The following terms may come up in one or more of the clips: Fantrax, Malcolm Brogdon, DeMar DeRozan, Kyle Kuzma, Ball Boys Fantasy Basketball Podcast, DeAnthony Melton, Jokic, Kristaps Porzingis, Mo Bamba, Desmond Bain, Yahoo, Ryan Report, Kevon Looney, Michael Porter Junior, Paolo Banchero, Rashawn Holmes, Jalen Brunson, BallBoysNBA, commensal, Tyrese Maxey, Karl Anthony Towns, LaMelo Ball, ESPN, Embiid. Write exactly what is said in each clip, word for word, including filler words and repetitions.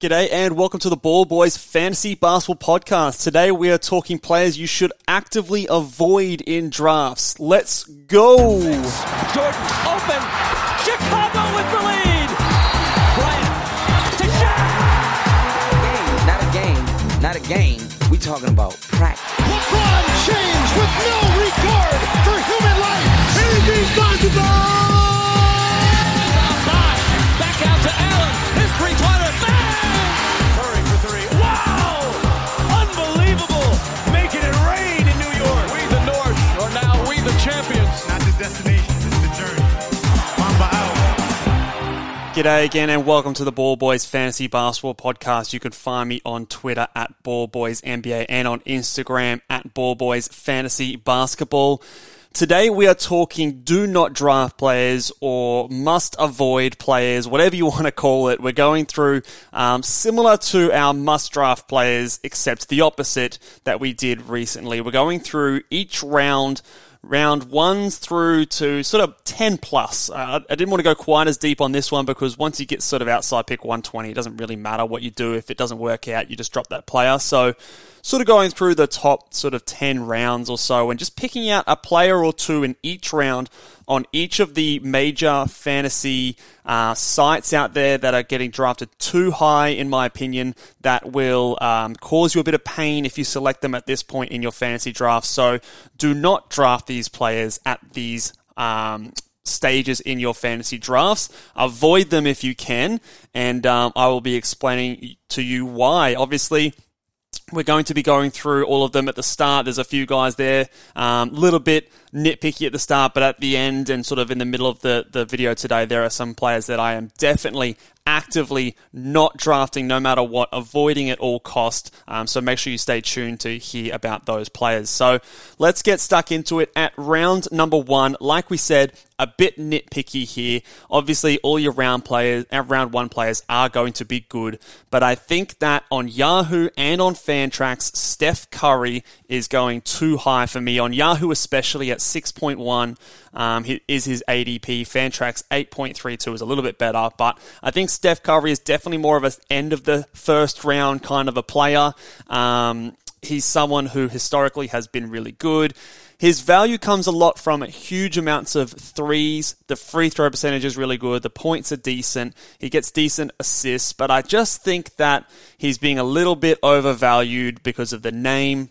G'day and welcome to the Ball Boys Fantasy Basketball Podcast. Today we are talking players you should actively avoid in drafts. Let's go! Jordan, open! Chicago with the lead! Bryant to Shaq! Not a game, not a game, not a game. We talking about practice. LeBron James with no regard for human life. Anything possible! Back out to Allen. His three-pointer. Curry for three. Wow! Unbelievable. Making it rain in New York. We the North are now we the champions. Not the destination, it's the journey. Mamba out. G'day again and welcome to the Ball Boys Fantasy Basketball Podcast. You can find me on Twitter at BallBoysNBA and on Instagram at BallBoysFantasyBasketball. Today we are talking do not draft players or must avoid players, whatever you want to call it. We're going through um, similar to our must draft players, except the opposite that we did recently. We're going through each round, round ones through to sort of ten plus. Uh, I didn't want to go quite as deep on this one because once you get sort of outside pick one twenty, it doesn't really matter what you do. If it doesn't work out, you just drop that player. So sort of going through the top sort of ten rounds or so and just picking out a player or two in each round on each of the major fantasy uh, sites out there that are getting drafted too high, in my opinion, that will um, cause you a bit of pain if you select them at this point in your fantasy draft. So do not draft these players at these um stages in your fantasy drafts. Avoid them if you can, and um, I will be explaining to you why. Obviously, we're going to be going through all of them at the start. There's a few guys there, a um, little bit nitpicky at the start, but at the end and sort of in the middle of the, the video today, there are some players that I am definitely actively not drafting no matter what, avoiding at all cost. Um, so make sure you stay tuned to hear about those players. So let's get stuck into it at round number one. Like we said, a bit nitpicky here. Obviously, all your round players, our round one players are going to be good, but I think that on Yahoo and on Fantrax, Steph Curry is going too high for me. On Yahoo especially at six point one um, is his A D P. Fantrax eight point three two is a little bit better, but I think Steph Curry is definitely more of an end of the first round kind of a player. Um, he's someone who historically has been really good. His value comes a lot from huge amounts of threes. The free throw percentage is really good. The points are decent. He gets decent assists, but I just think that he's being a little bit overvalued because of the name.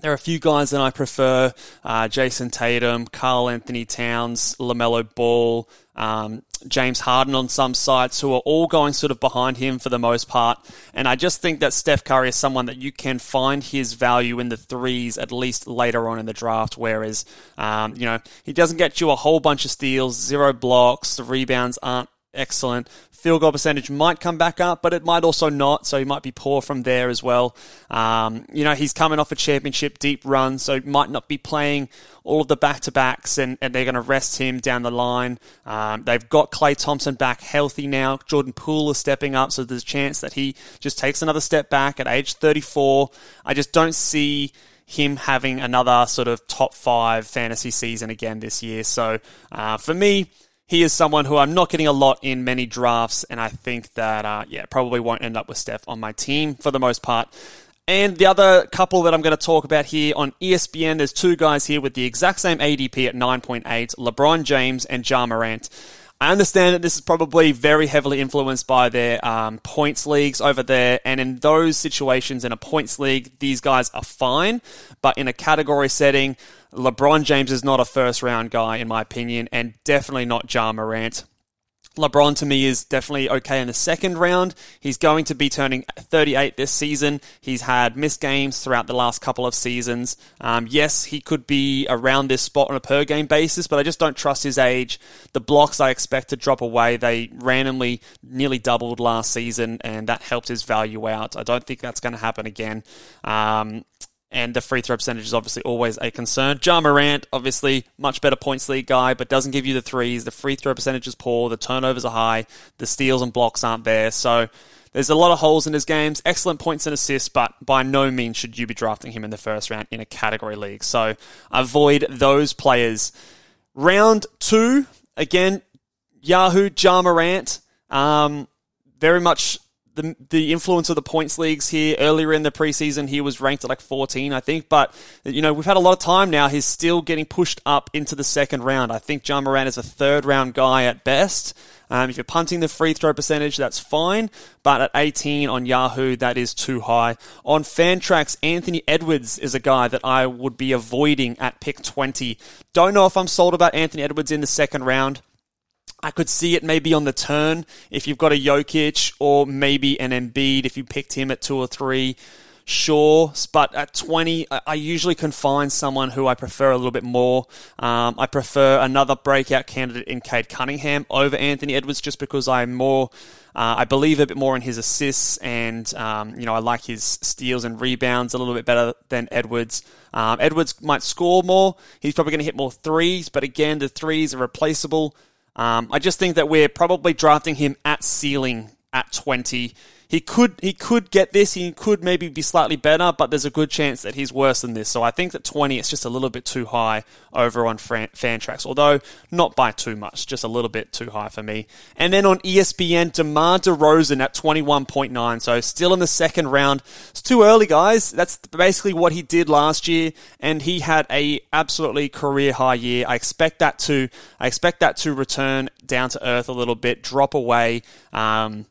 There are a few guys that I prefer, uh, Jason Tatum, Karl Anthony Towns, LaMelo Ball, um, James Harden on some sites, who are all going sort of behind him for the most part. And I just think that Steph Curry is someone that you can find his value in the threes, at least later on in the draft, whereas, um, you know, he doesn't get you a whole bunch of steals, zero blocks, the rebounds aren't excellent. Field goal percentage might come back up, but it might also not, so he might be poor from there as well. Um, you know, he's coming off a championship deep run, so he might not be playing all of the back-to-backs, and, and they're going to rest him down the line. Um, they've got Klay Thompson back healthy now. Jordan Poole is stepping up, so there's a chance that he just takes another step back at age thirty-four. I just don't see him having another sort of top five fantasy season again this year. So uh, for me, he is someone who I'm not getting a lot in many drafts, and I think that, uh, yeah, probably won't end up with Steph on my team for the most part. And the other couple that I'm going to talk about here on E S P N, there's two guys here with the exact same A D P at nine point eight, LeBron James and Ja Morant. I understand that this is probably very heavily influenced by their um, points leagues over there, and in those situations, in a points league, these guys are fine, but in a category setting, LeBron James is not a first-round guy, in my opinion, and definitely not Ja Morant. LeBron, to me, is definitely okay in the second round. He's going to be turning thirty-eight this season. He's had missed games throughout the last couple of seasons. Um, yes, he could be around this spot on a per-game basis, but I just don't trust his age. The blocks I expect to drop away, they randomly nearly doubled last season, and that helped his value out. I don't think that's going to happen again. Um... And the free throw percentage is obviously always a concern. Ja Morant, obviously, much better points league guy, but doesn't give you the threes. The free throw percentage is poor. The turnovers are high. The steals and blocks aren't there. So there's a lot of holes in his games. Excellent points and assists, but by no means should you be drafting him in the first round in a category league. So avoid those players. Round two, again, Yahoo, Ja Morant. Um, very much the the influence of the points leagues here. Earlier in the preseason, he was ranked at like fourteen, I think. But, you know, we've had a lot of time now. He's still getting pushed up into the second round. I think Ja Morant is a third-round guy at best. Um, if you're punting the free throw percentage, that's fine. But at eighteen on Yahoo, that is too high. On Fantrax, Anthony Edwards is a guy that I would be avoiding at pick twenty. Don't know if I'm sold about Anthony Edwards in the second round. I could see it maybe on the turn if you've got a Jokic or maybe an Embiid if you picked him at two or three. Sure, but at twenty, I usually can find someone who I prefer a little bit more. Um, I prefer another breakout candidate in Cade Cunningham over Anthony Edwards just because I'm more, uh, I believe a bit more in his assists and, um, you know, I like his steals and rebounds a little bit better than Edwards. Um, Edwards might score more. He's probably going to hit more threes, but again, the threes are replaceable. Um, I just think that we're probably drafting him at ceiling at twenty. He could he could get this. He could maybe be slightly better, but there's a good chance that he's worse than this. So I think that twenty is just a little bit too high over on Fantrax, although not by too much, just a little bit too high for me. And then on E S P N, DeMar DeRozan at twenty-one point nine, so still in the second round. It's too early, guys. That's basically what he did last year, and he had a absolutely career-high year. I expect that to I expect that to return down to earth a little bit, drop away. Um,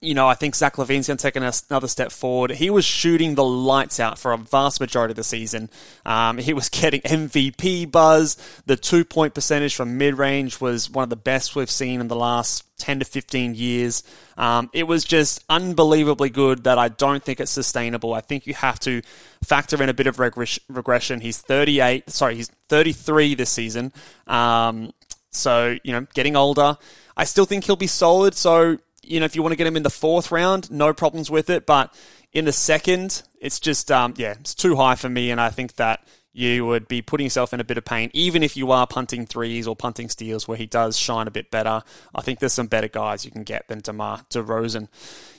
You know, I think Zach Levine's going to take another step forward. He was shooting the lights out for a vast majority of the season. Um, he was getting M V P buzz. The two-point percentage from mid-range was one of the best we've seen in the last ten to fifteen years. Um, it was just unbelievably good that I don't think it's sustainable. I think you have to factor in a bit of reg- regression. He's thirty-eight. Sorry, he's thirty-three this season. Um, so, you know, getting older. I still think he'll be solid, so... You know, if you want to get him in the fourth round, no problems with it. But in the second, it's just, um, yeah, it's too high for me. And I think that you would be putting yourself in a bit of pain, even if you are punting threes or punting steals where he does shine a bit better. I think there's some better guys you can get than DeMar DeRozan.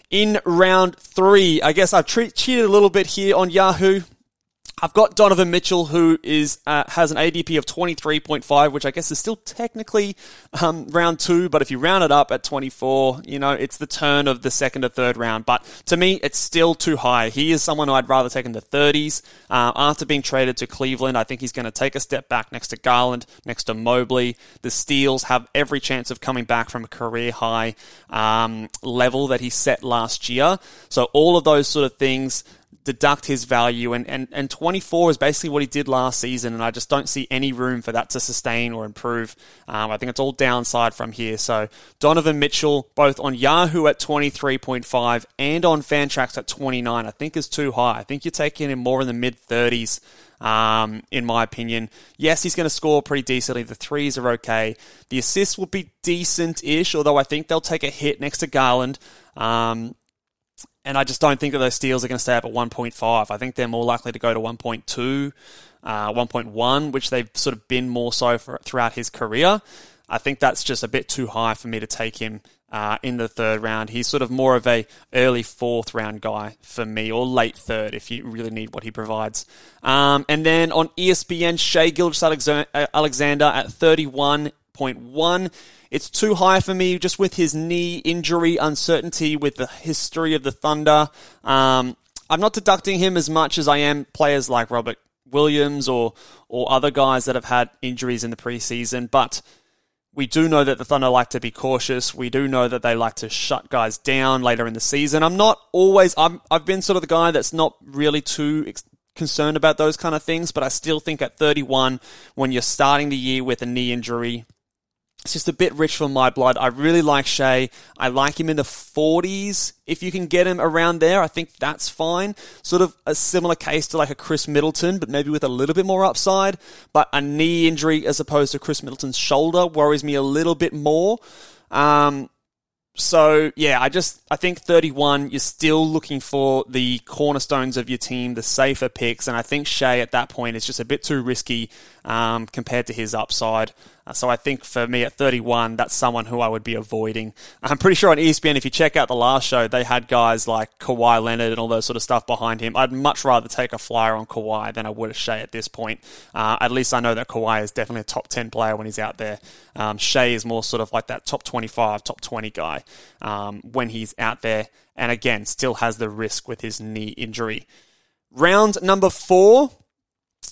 In round three, I guess I've tre- cheated a little bit here on Yahoo. I've got Donovan Mitchell, who is uh, has an A D P of twenty-three point five, which I guess is still technically um, round two, but if you round it up at twenty-four, you know, it's the turn of the second or third round. But to me, it's still too high. He is someone who I'd rather take in the thirties. Uh, after being traded to Cleveland, I think he's going to take a step back next to Garland, next to Mobley. The Steals have every chance of coming back from a career-high um, level that he set last year. So all of those sort of things deduct his value, and, and, and twenty-four is basically what he did last season, and I just don't see any room for that to sustain or improve. Um, I think it's all downside from here. So Donovan Mitchell, both on Yahoo at twenty-three point five and on Fantrax at twenty-nine, I think is too high. I think you're taking him more in the mid-thirties, um, in my opinion. Yes, he's going to score pretty decently. The threes are okay. The assists will be decent-ish, although I think they'll take a hit next to Garland. Um... And I just don't think that those steals are going to stay up at one point five. I think they're more likely to go to one point two, uh, one point one, which they've sort of been more so for, throughout his career. I think that's just a bit too high for me to take him uh, in the third round. He's sort of more of a early fourth round guy for me, or late third if you really need what he provides. Um, and then on E S P N, Shai Gilgeous-Alexander at thirty-one point one. It's too high for me, just with his knee injury uncertainty, with the history of the Thunder. Um, I'm not deducting him as much as I am players like Robert Williams or or other guys that have had injuries in the preseason, but we do know that the Thunder like to be cautious. We do know that they like to shut guys down later in the season. I'm not always... I'm, I've been sort of the guy that's not really too... Ex- concerned about those kind of things, but I still think at thirty-one, when you're starting the year with a knee injury, it's just a bit rich for my blood. I really like Shai. I like him in the forties. If you can get him around there, I think that's fine. Sort of a similar case to like a Chris Middleton, but maybe with a little bit more upside. But a knee injury as opposed to Chris Middleton's shoulder worries me a little bit more. Um, So, yeah, I just, I think thirty-one, you're still looking for the cornerstones of your team, the safer picks, and I think Shai at that point is just a bit too risky um, compared to his upside. Uh, so I think for me at thirty-one, that's someone who I would be avoiding. I'm pretty sure on E S P N, if you check out the last show, they had guys like Kawhi Leonard and all those sort of stuff behind him. I'd much rather take a flyer on Kawhi than I would a Shai at this point. Uh, at least I know that Kawhi is definitely a top ten player when he's out there. Um, Shai is more sort of like that top twenty-five, top twenty guy um, when he's out there. And again, still has the risk with his knee injury. Round number four,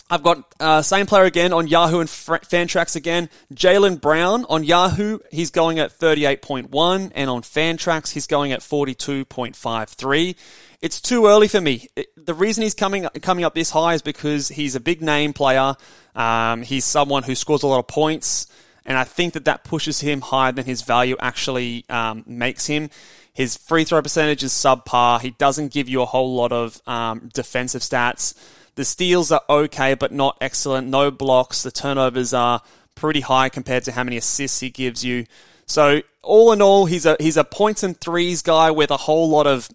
I've got uh, same player again on Yahoo and Fantrax again. Jaylen Brown on Yahoo, he's going at thirty-eight point one, and on Fantrax, he's going at forty-two point five three. It's too early for me. It, the reason he's coming coming up this high is because he's a big name player. Um, he's someone who scores a lot of points, and I think that that pushes him higher than his value actually um, makes him. His free throw percentage is subpar. He doesn't give you a whole lot of um, defensive stats. The steals are okay, but not excellent. No blocks. The turnovers are pretty high compared to how many assists he gives you. So all in all, he's a he's a points and threes guy with a whole lot of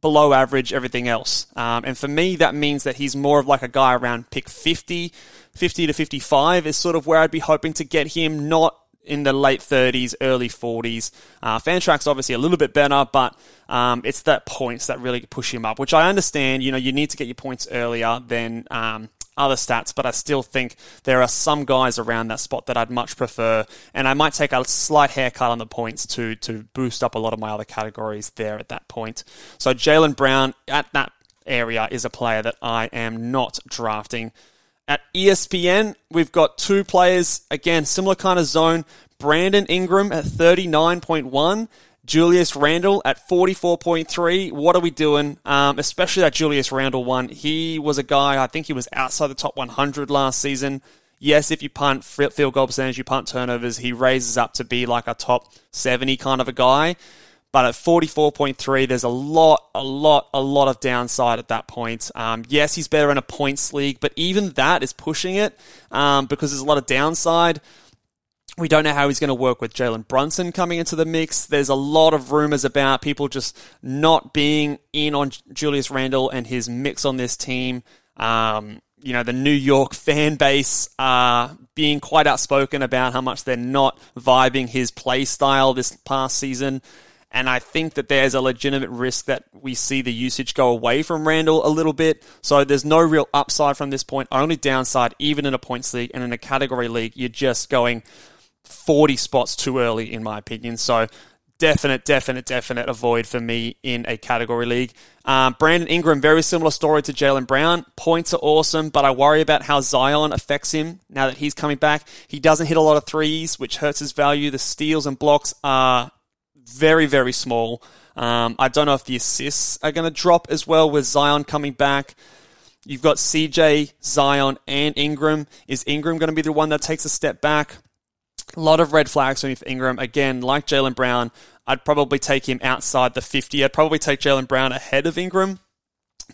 below average everything else. Um, and for me, that means that he's more of like a guy around pick fifty. fifty to fifty-five is sort of where I'd be hoping to get him, not in the late thirties, early forties. Uh, Fantrax obviously a little bit better, but um, it's that points that really push him up, which I understand. You know, you need to get your points earlier than um, other stats, but I still think there are some guys around that spot that I'd much prefer, and I might take a slight haircut on the points to to boost up a lot of my other categories there at that point. So Jaylen Brown at that area is a player that I am not drafting. At E S P N, we've got two players, again, similar kind of zone. Brandon Ingram at thirty-nine point one, Julius Randle at forty-four point three. What are we doing? Um, especially that Julius Randle one. He was a guy, I think he was outside the top one hundred last season. Yes, if you punt field goal percentage, you punt turnovers, he raises up to be like a top seventy kind of a guy. But at forty-four point three, there's a lot, a lot, a lot of downside at that point. Um, yes, he's better in a points league, but even that is pushing it um, because there's a lot of downside. We don't know how he's going to work with Jalen Brunson coming into the mix. There's a lot of rumors about people just not being in on Julius Randle and his mix on this team. Um, you know, the New York fan base are uh, being quite outspoken about how much they're not vibing his play style this past season. And I think that there's a legitimate risk that we see the usage go away from Randall a little bit. So there's no real upside from this point, only downside, even in a points league and in a category league. You're just going forty spots too early, in my opinion. So definite, definite, definite avoid for me in a category league. Um, Brandon Ingram, very similar story to Jaylen Brown. Points are awesome, but I worry about how Zion affects him now that he's coming back. He doesn't hit a lot of threes, which hurts his value. The steals and blocks are very, very small. Um, I don't know if the assists are going to drop as well with Zion coming back. You've got C J, Zion, and Ingram. Is Ingram going to be the one that takes a step back? A lot of red flags for Ingram. Again, like Jaylen Brown, I'd probably take him outside the fifty. I'd probably take Jaylen Brown ahead of Ingram,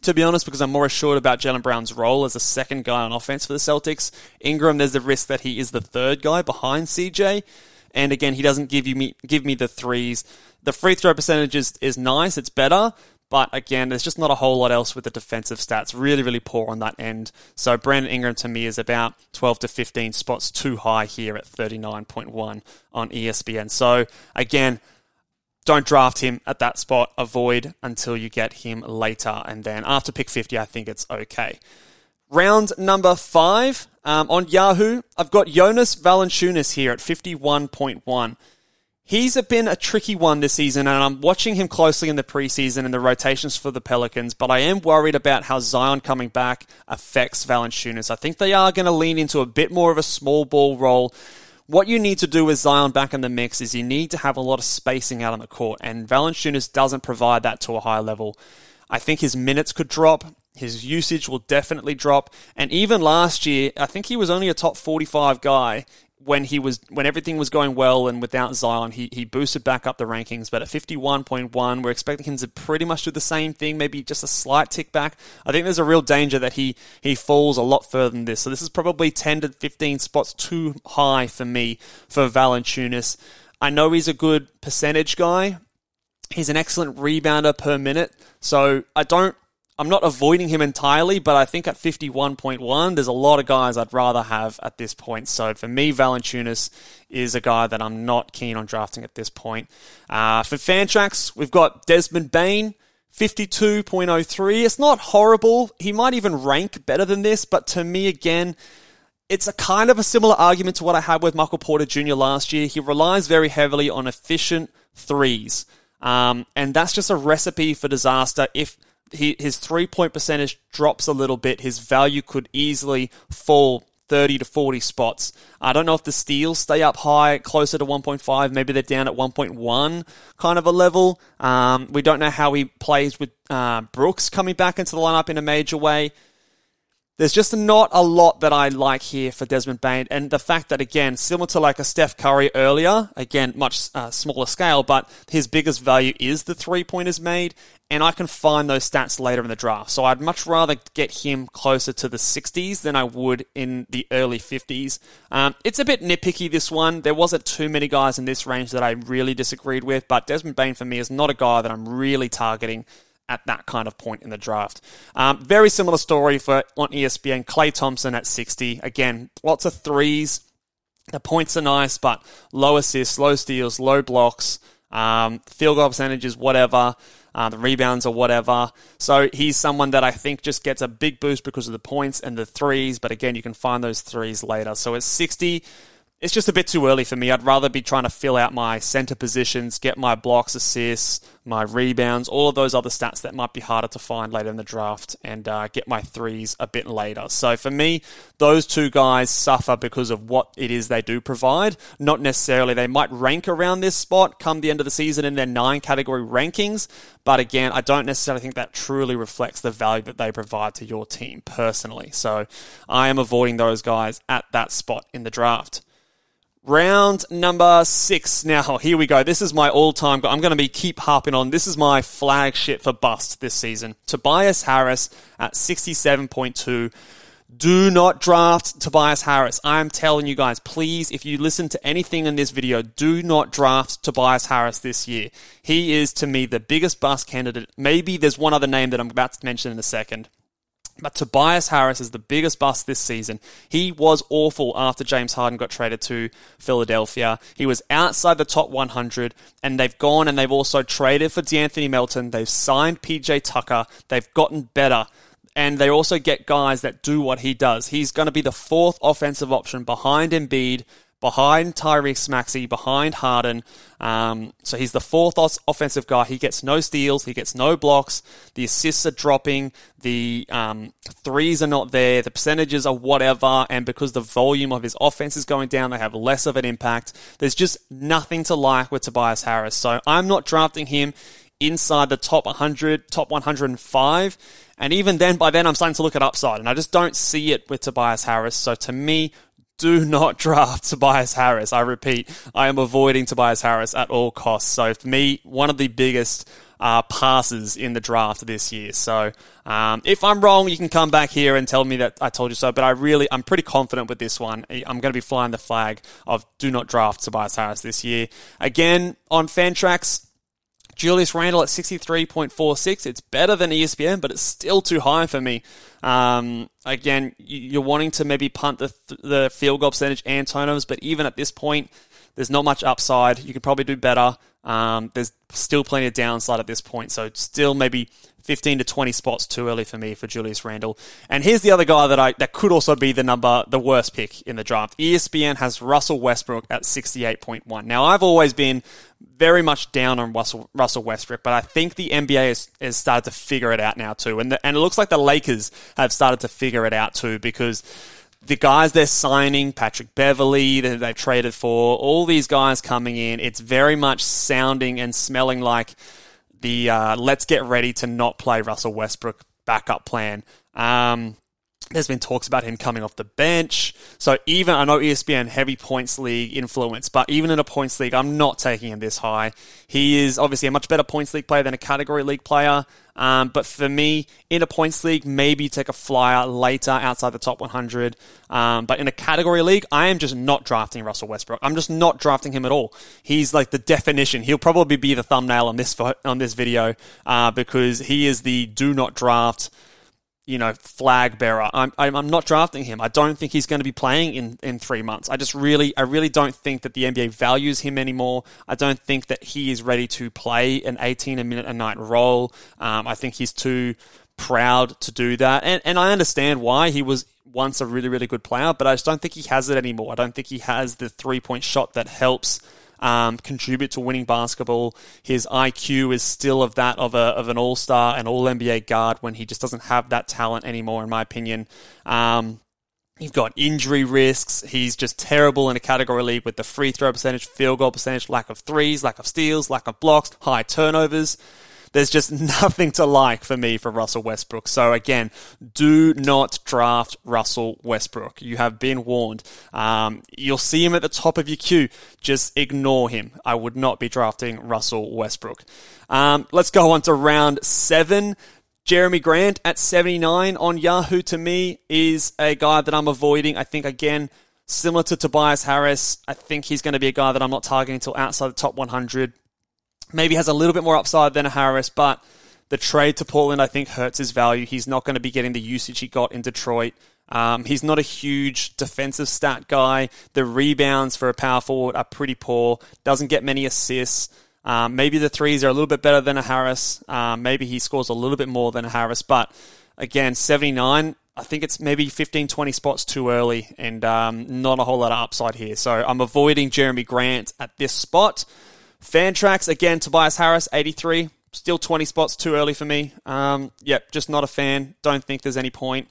to be honest, because I'm more assured about Jaylen Brown's role as a second guy on offense for the Celtics. Ingram, there's the risk that he is the third guy behind C J. And again, he doesn't give you me give me the threes. The free throw percentage is, is nice, it's better, but again, there's just not a whole lot else with the defensive stats. Really, really poor on that end. So Brandon Ingram to me is about twelve to fifteen spots too high here at thirty-nine point one on E S P N. So again, don't draft him at that spot. Avoid until you get him later. And then after pick fifty, I think it's okay. Round number five, um, on Yahoo, I've got Jonas Valanciunas here at fifty-one point one. He's been a tricky one this season, and I'm watching him closely in the preseason and the rotations for the Pelicans, but I am worried about how Zion coming back affects Valanciunas. I think they are going to lean into a bit more of a small ball role. What you need to do with Zion back in the mix is you need to have a lot of spacing out on the court, and Valanciunas doesn't provide that to a high level. I think his minutes could drop. His usage will definitely drop. And even last year, I think he was only a top forty-five guy when he was when everything was going well, and without Zion, he, he boosted back up the rankings. But at fifty-one point one, we're expecting him to pretty much do the same thing, maybe just a slight tick back. I think there's a real danger that he, he falls a lot further than this. So this is probably ten to fifteen spots too high for me for Valanciunas. I know he's a good percentage guy. He's an excellent rebounder per minute. So I don't I'm not avoiding him entirely, but I think at fifty-one point one, there's a lot of guys I'd rather have at this point. So for me, Valanciunas is a guy that I'm not keen on drafting at this point. Uh, for Fantrax, we've got Desmond Bain, fifty-two point oh three. It's not horrible. He might even rank better than this, but to me, again, it's a kind of a similar argument to what I had with Michael Porter Junior last year. He relies very heavily on efficient threes, um, and that's just a recipe for disaster. If he, his three-point percentage drops a little bit, his value could easily fall thirty to forty spots. I don't know if the steals stay up high, closer to one point five. Maybe they're down at one point one kind of a level. Um, we don't know how he plays with uh, Brooks coming back into the lineup in a major way. There's just not a lot that I like here for Desmond Bain. And the fact that, again, similar to like a Steph Curry earlier, again, much uh, smaller scale, but his biggest value is the three-pointers made, and I can find those stats later in the draft. So I'd much rather get him closer to the sixties than I would in the early fifties. Um, it's a bit nitpicky, this one. There wasn't too many guys in this range that I really disagreed with, but Desmond Bain for me is not a guy that I'm really targeting at that kind of point in the draft. Um, very similar story for on E S P N, Klay Thompson at sixty. Again, lots of threes. The points are nice, but low assists, low steals, low blocks, um, field goal percentages, whatever, uh, the rebounds or whatever. So he's someone that I think just gets a big boost because of the points and the threes, but again, you can find those threes later. So at sixty, it's just a bit too early for me. I'd rather be trying to fill out my center positions, get my blocks, assists, my rebounds, all of those other stats that might be harder to find later in the draft, and uh, get my threes a bit later. So for me, those two guys suffer because of what it is they do provide. Not necessarily, they might rank around this spot come the end of the season in their nine category rankings. But again, I don't necessarily think that truly reflects the value that they provide to your team personally. So I am avoiding those guys at that spot in the draft. Round number six. Now, here we go. This is my all-time guy. I'm going to be keep harping on. This is my flagship for bust this season. Tobias Harris at sixty-seven point two. Do not draft Tobias Harris. I am telling you guys, please, if you listen to anything in this video, do not draft Tobias Harris this year. He is, to me, the biggest bust candidate. Maybe there's one other name that I'm about to mention in a second. But Tobias Harris is the biggest bust this season. He was awful after James Harden got traded to Philadelphia. He was outside the top one hundred, and they've gone and they've also traded for DeAnthony Melton. They've signed P J Tucker. They've gotten better. And they also get guys that do what he does. He's going to be the fourth offensive option behind Embiid, behind Tyrese Maxey, behind Harden. Um, so he's the fourth offensive guy. He gets no steals. He gets no blocks. The assists are dropping. The um, threes are not there. The percentages are whatever. And because the volume of his offense is going down, they have less of an impact. There's just nothing to like with Tobias Harris. So I'm not drafting him inside the top one hundred, top one hundred five. And even then, by then, I'm starting to look at upside. And I just don't see it with Tobias Harris. So to me, do not draft Tobias Harris. I repeat, I am avoiding Tobias Harris at all costs. So for me, one of the biggest uh, passes in the draft this year. So um, if I'm wrong, you can come back here and tell me that I told you so. But I really, I'm pretty confident with this one. I'm going to be flying the flag of do not draft Tobias Harris this year. Again, on Fantrax, Julius Randle at sixty-three point four six. It's better than E S P N, but it's still too high for me. Um, again, you're wanting to maybe punt the th- the field goal percentage and turnovers, but even at this point, there's not much upside. You could probably do better. Um, there's still plenty of downside at this point, so still maybe fifteen to twenty spots too early for me for Julius Randle. And here's the other guy that I that could also be the number, the worst pick in the draft. E S P N has Russell Westbrook at sixty-eight point one. Now, I've always been very much down on Russell Russell Westbrook, but I think the N B A has, has started to figure it out now too. And the, and it looks like the Lakers have started to figure it out too, because the guys they're signing, Patrick Beverley, that they've traded for, all these guys coming in, it's very much sounding and smelling like the uh, let's get ready to not play Russell Westbrook backup plan. Um, There's been talks about him coming off the bench. So even, I know E S P N, heavy points league influence, but even in a points league, I'm not taking him this high. He is obviously a much better points league player than a category league player. Um, but for me, in a points league, maybe take a flyer later outside the top one hundred. Um, but in a category league, I am just not drafting Russell Westbrook. I'm just not drafting him at all. He's like the definition. He'll probably be the thumbnail on this on this video uh, because he is the do not draft, you know, flag bearer. I'm I'm not drafting him. I don't think he's going to be playing in, in three months. I just really, I really don't think that the N B A values him anymore. I don't think that he is ready to play an eighteen a minute a night role. Um, I think he's too proud to do that. And and I understand why. He was once a really, really good player, but I just don't think he has it anymore. I don't think he has the three-point shot that helps Um, contribute to winning basketball. His I Q is still of that of a of an all-star and all-N B A guard when he just doesn't have that talent anymore, in my opinion. Um, you've got injury risks. He's just terrible in a category league with the free throw percentage, field goal percentage, lack of threes, lack of steals, lack of blocks, high turnovers. There's just nothing to like for me for Russell Westbrook. So again, do not draft Russell Westbrook. You have been warned. Um, you'll see him at the top of your queue. Just ignore him. I would not be drafting Russell Westbrook. Um, let's go on to round seven. Jeremy Grant at seventy-nine on Yahoo, to me, is a guy that I'm avoiding. I think, again, similar to Tobias Harris, I think he's going to be a guy that I'm not targeting until outside the top one hundred. Maybe has a little bit more upside than a Harris, but the trade to Portland, I think, hurts his value. He's not going to be getting the usage he got in Detroit. Um, he's not a huge defensive stat guy. The rebounds for a power forward are pretty poor. Doesn't get many assists. Um, maybe the threes are a little bit better than a Harris. Um, maybe he scores a little bit more than a Harris. But again, seventy-nine, I think it's maybe fifteen, twenty spots too early and um, not a whole lot of upside here. So I'm avoiding Jeremy Grant at this spot. Fantrax, again, Tobias Harris, eighty-three. Still twenty spots too early for me. Um, yep, just not a fan. Don't think there's any point.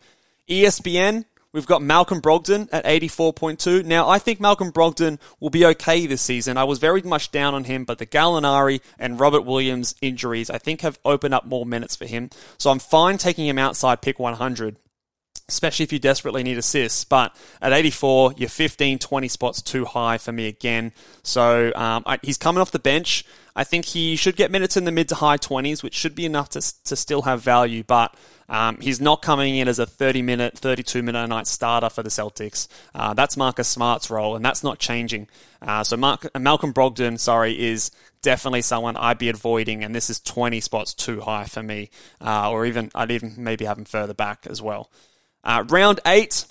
E S P N, we've got Malcolm Brogdon at eighty-four point two. Now, I think Malcolm Brogdon will be okay this season. I was very much down on him, but the Gallinari and Robert Williams injuries, I think, have opened up more minutes for him. So I'm fine taking him outside pick one hundred, especially if you desperately need assists. But at eighty-four, you're fifteen, twenty spots too high for me again. So um, I, he's coming off the bench. I think he should get minutes in the mid to high twenties, which should be enough to to still have value. But um, he's not coming in as a thirty-minute, thirty-two-minute a night starter for the Celtics. Uh, that's Marcus Smart's role, and that's not changing. Uh, so Mark, Malcolm Brogdon, sorry, is definitely someone I'd be avoiding, and this is twenty spots too high for me. Uh, or even I'd even maybe have him further back as well. Uh, round eight,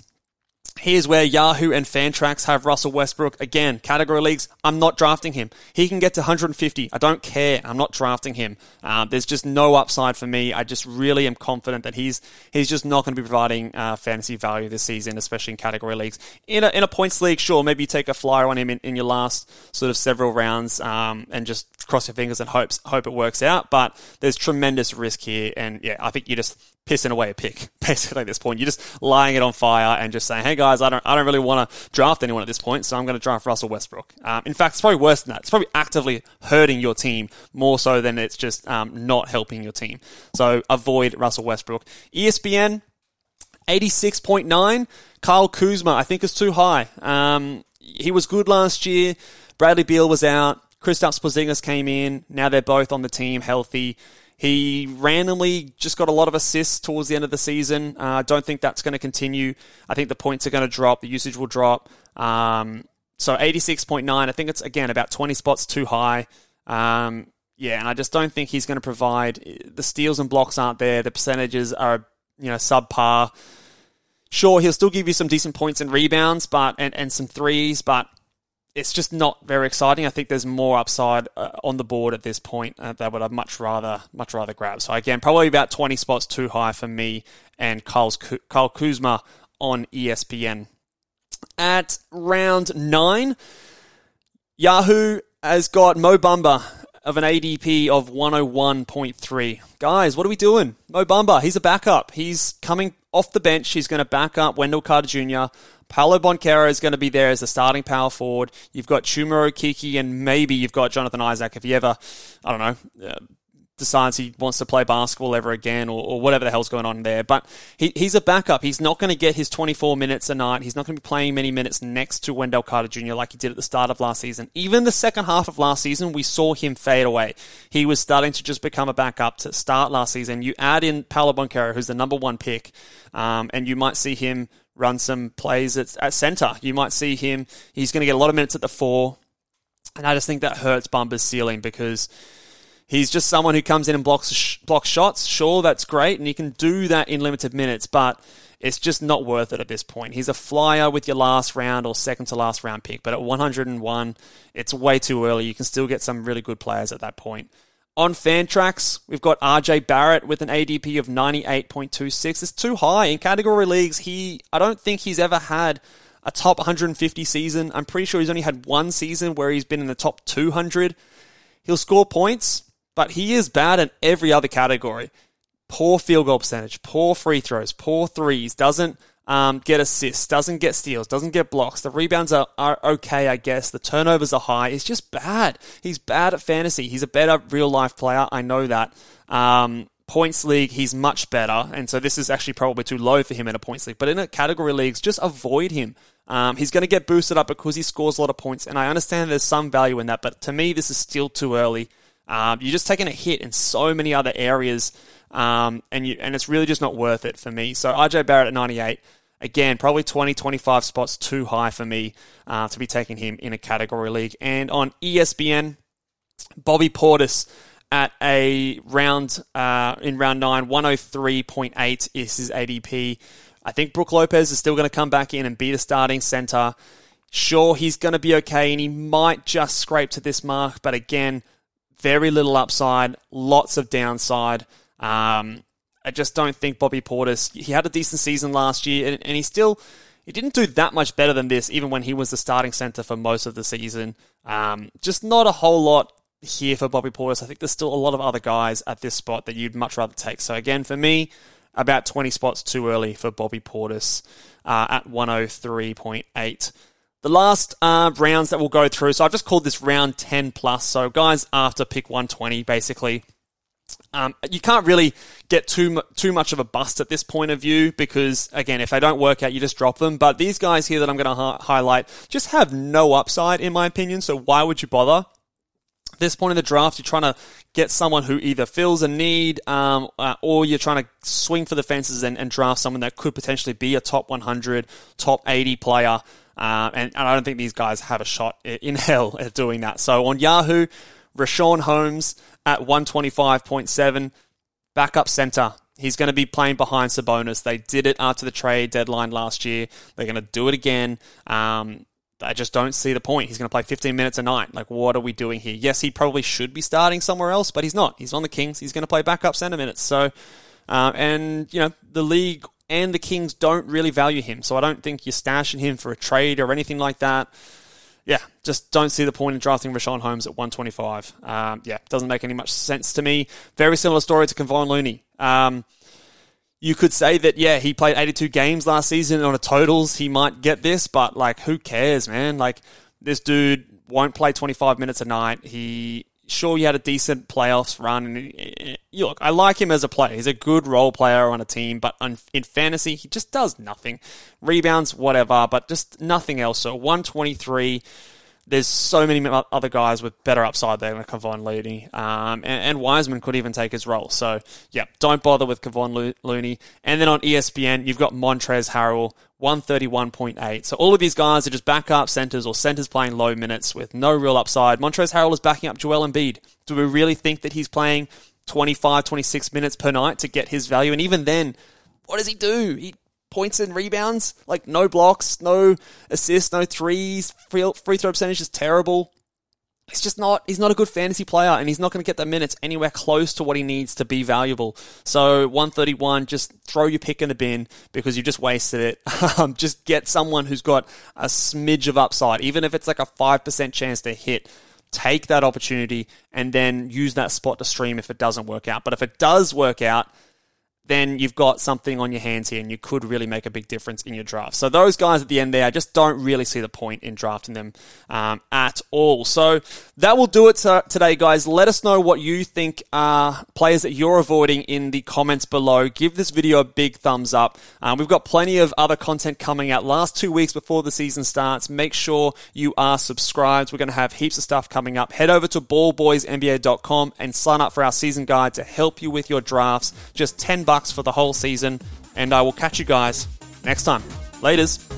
here's where Yahoo and Fantrax have Russell Westbrook. Again, category leagues, I'm not drafting him. He can get to one hundred fifty. I don't care. I'm not drafting him. Uh, there's just no upside for me. I just really am confident that he's he's just not going to be providing uh, fantasy value this season, especially in category leagues. In a, in a points league, sure, maybe you take a flyer on him in, in your last sort of several rounds um, and just cross your fingers and hopes, hope it works out. But there's tremendous risk here. And yeah, I think you just pissing away a pick, basically, at this point. You're just lying it on fire and just saying, hey, guys, I don't I don't really want to draft anyone at this point, so I'm going to draft Russell Westbrook. Um, in fact, it's probably worse than that. It's probably actively hurting your team more so than it's just um, not helping your team. So avoid Russell Westbrook. E S P N, eighty-six point nine. Kyle Kuzma, I think, is too high. Um, he was good last year. Bradley Beal was out. Kristaps Porzingis came in. Now they're both on the team, healthy. He randomly just got a lot of assists towards the end of the season. I uh, don't think that's going to continue. I think the points are going to drop. The usage will drop. Um, so eighty-six point nine, I think it's, again, about twenty spots too high. Um, yeah, and I just don't think he's going to provide. The steals and blocks aren't there. The percentages are, you know, subpar. Sure, he'll still give you some decent points and rebounds but and, and some threes, but it's just not very exciting. I think there's more upside uh, on the board at this point uh, that would I'd much rather much rather grab. So again, probably about twenty spots too high for me and Kyle's, Kyle Kuzma on E S P N. At round nine, Yahoo has got Mo Bamba of an A D P of one oh one point three. Guys, what are we doing? Mo Bamba, he's a backup. He's coming off the bench. He's going to back up Wendell Carter Junior Paolo Banchero is going to be there as the starting power forward. You've got Chuma Okeke, and maybe you've got Jonathan Isaac if he ever, I don't know, uh, decides he wants to play basketball ever again, or, or whatever the hell's going on there. But he, he's a backup. He's not going to get his twenty-four minutes a night. He's not going to be playing many minutes next to Wendell Carter Junior like he did at the start of last season. Even the second half of last season, we saw him fade away. He was starting to just become a backup to start last season. You add in Paolo Banchero, who's the number one pick, um, and you might see him run some plays at, at center. You might see him, he's going to get a lot of minutes at the four. And I just think that hurts Bumba's ceiling, because he's just someone who comes in and blocks sh- blocks shots. Sure, that's great, and he can do that in limited minutes, but it's just not worth it at this point. He's a flyer with your last round or second to last round pick, but at one hundred and one, it's way too early. You can still get some really good players at that point. On Fantrax, we've got R J Barrett with an A D P of ninety-eight point two six. It's too high. In category leagues, he I don't think he's ever had a top one hundred fifty season. I'm pretty sure he's only had one season where he's been in the top two hundred. He'll score points, but he is bad in every other category. Poor field goal percentage, poor free throws, poor threes, doesn't um, get assists, doesn't get steals, doesn't get blocks. The rebounds are, are okay, I guess. The turnovers are high. It's just bad. He's bad at fantasy. He's a better real-life player. I know that. Um... Points league, he's much better, and so this is actually probably too low for him in a points league. But in a category leagues, just avoid him. Um, he's going to get boosted up because he scores a lot of points, and I understand there's some value in that, but to me, this is still too early. Um, you're just taking a hit in so many other areas, um, and you, and it's really just not worth it for me. So R J Barrett at ninety-eight, again, probably twenty, twenty-five spots too high for me uh, to be taking him in a category league. And on E S P N, Bobby Portis, at a round, uh, in round nine, one oh three point eight is his A D P. I think Brook Lopez is still going to come back in and be the starting center. Sure, he's going to be okay, and he might just scrape to this mark, but again, very little upside, lots of downside. Um, I just don't think Bobby Portis, he had a decent season last year, and, and he still, he didn't do that much better than this, even when he was the starting center for most of the season. Um, just not a whole lot here for Bobby Portis. I think there's still a lot of other guys at this spot that you'd much rather take. So again, for me, about twenty spots too early for Bobby Portis uh, at one oh three point eight. The last uh, rounds that we'll go through, so I've just called this round ten plus. So guys after pick one twenty, basically. Um, you can't really get too too much of a bust at this point of view because, again, if they don't work out, you just drop them. But these guys here that I'm going to ha- highlight just have no upside, in my opinion. So why would you bother? This point in the draft, you're trying to get someone who either fills a need um, uh, or you're trying to swing for the fences and, and draft someone that could potentially be a top one hundred, top eighty player. Uh, and, and I don't think these guys have a shot in hell at doing that. So on Yahoo, Rashawn Holmes at one twenty-five point seven, backup center. He's going to be playing behind Sabonis. They did it after the trade deadline last year. They're going to do it again. Um I just don't see the point. He's going to play fifteen minutes a night. Like, what are we doing here? Yes, he probably should be starting somewhere else, but he's not. He's on the Kings. He's going to play backup center minutes. So, uh, and, you know, the league and the Kings don't really value him. So I don't think you're stashing him for a trade or anything like that. Yeah, just don't see the point in drafting Rashawn Holmes at one twenty-five. Um, yeah, doesn't make any much sense to me. Very similar story to Kevon Looney. Um, You could say that, yeah, he played eighty-two games last season, and on a totals, he might get this, but, like, who cares, man? Like, this dude won't play twenty-five minutes a night. He, sure, he had a decent playoffs run. And he, he, look, I like him as a player. He's a good role player on a team, but on, in fantasy, he just does nothing. Rebounds, whatever, but just nothing else. So, one twenty-three, there's so many other guys with better upside there than Kevon Looney. Um, and, and Wiseman could even take his role. So, yeah, don't bother with Kevon Lo- Looney. And then on E S P N, you've got Montrezl Harrell, one thirty-one point eight. So all of these guys are just backup centers or centers playing low minutes with no real upside. Montrezl Harrell is backing up Joel Embiid. Do we really think that he's playing twenty-five, twenty-six minutes per night to get his value? And even then, what does he do? He points and rebounds, like no blocks, no assists, no threes. Free, free throw percentage is terrible. It's just not, he's not a good fantasy player, and he's not going to get the minutes anywhere close to what he needs to be valuable. So one thirty-one, just throw your pick in the bin because you just wasted it. Um, just get someone who's got a smidge of upside, even if it's like a five percent chance to hit. Take that opportunity and then use that spot to stream if it doesn't work out. But if it does work out, then you've got something on your hands here and you could really make a big difference in your draft. So those guys at the end there, I just don't really see the point in drafting them um, at all. So that will do it t- today, guys. Let us know what you think are players that you're avoiding in the comments below. Give this video a big thumbs up. Um, we've got plenty of other content coming out last two weeks before the season starts. Make sure you are subscribed. We're going to have heaps of stuff coming up. Head over to ball boys N B A dot com and sign up for our season guide to help you with your drafts. Just ten bucks for the whole season, and I will catch you guys next time. Laters.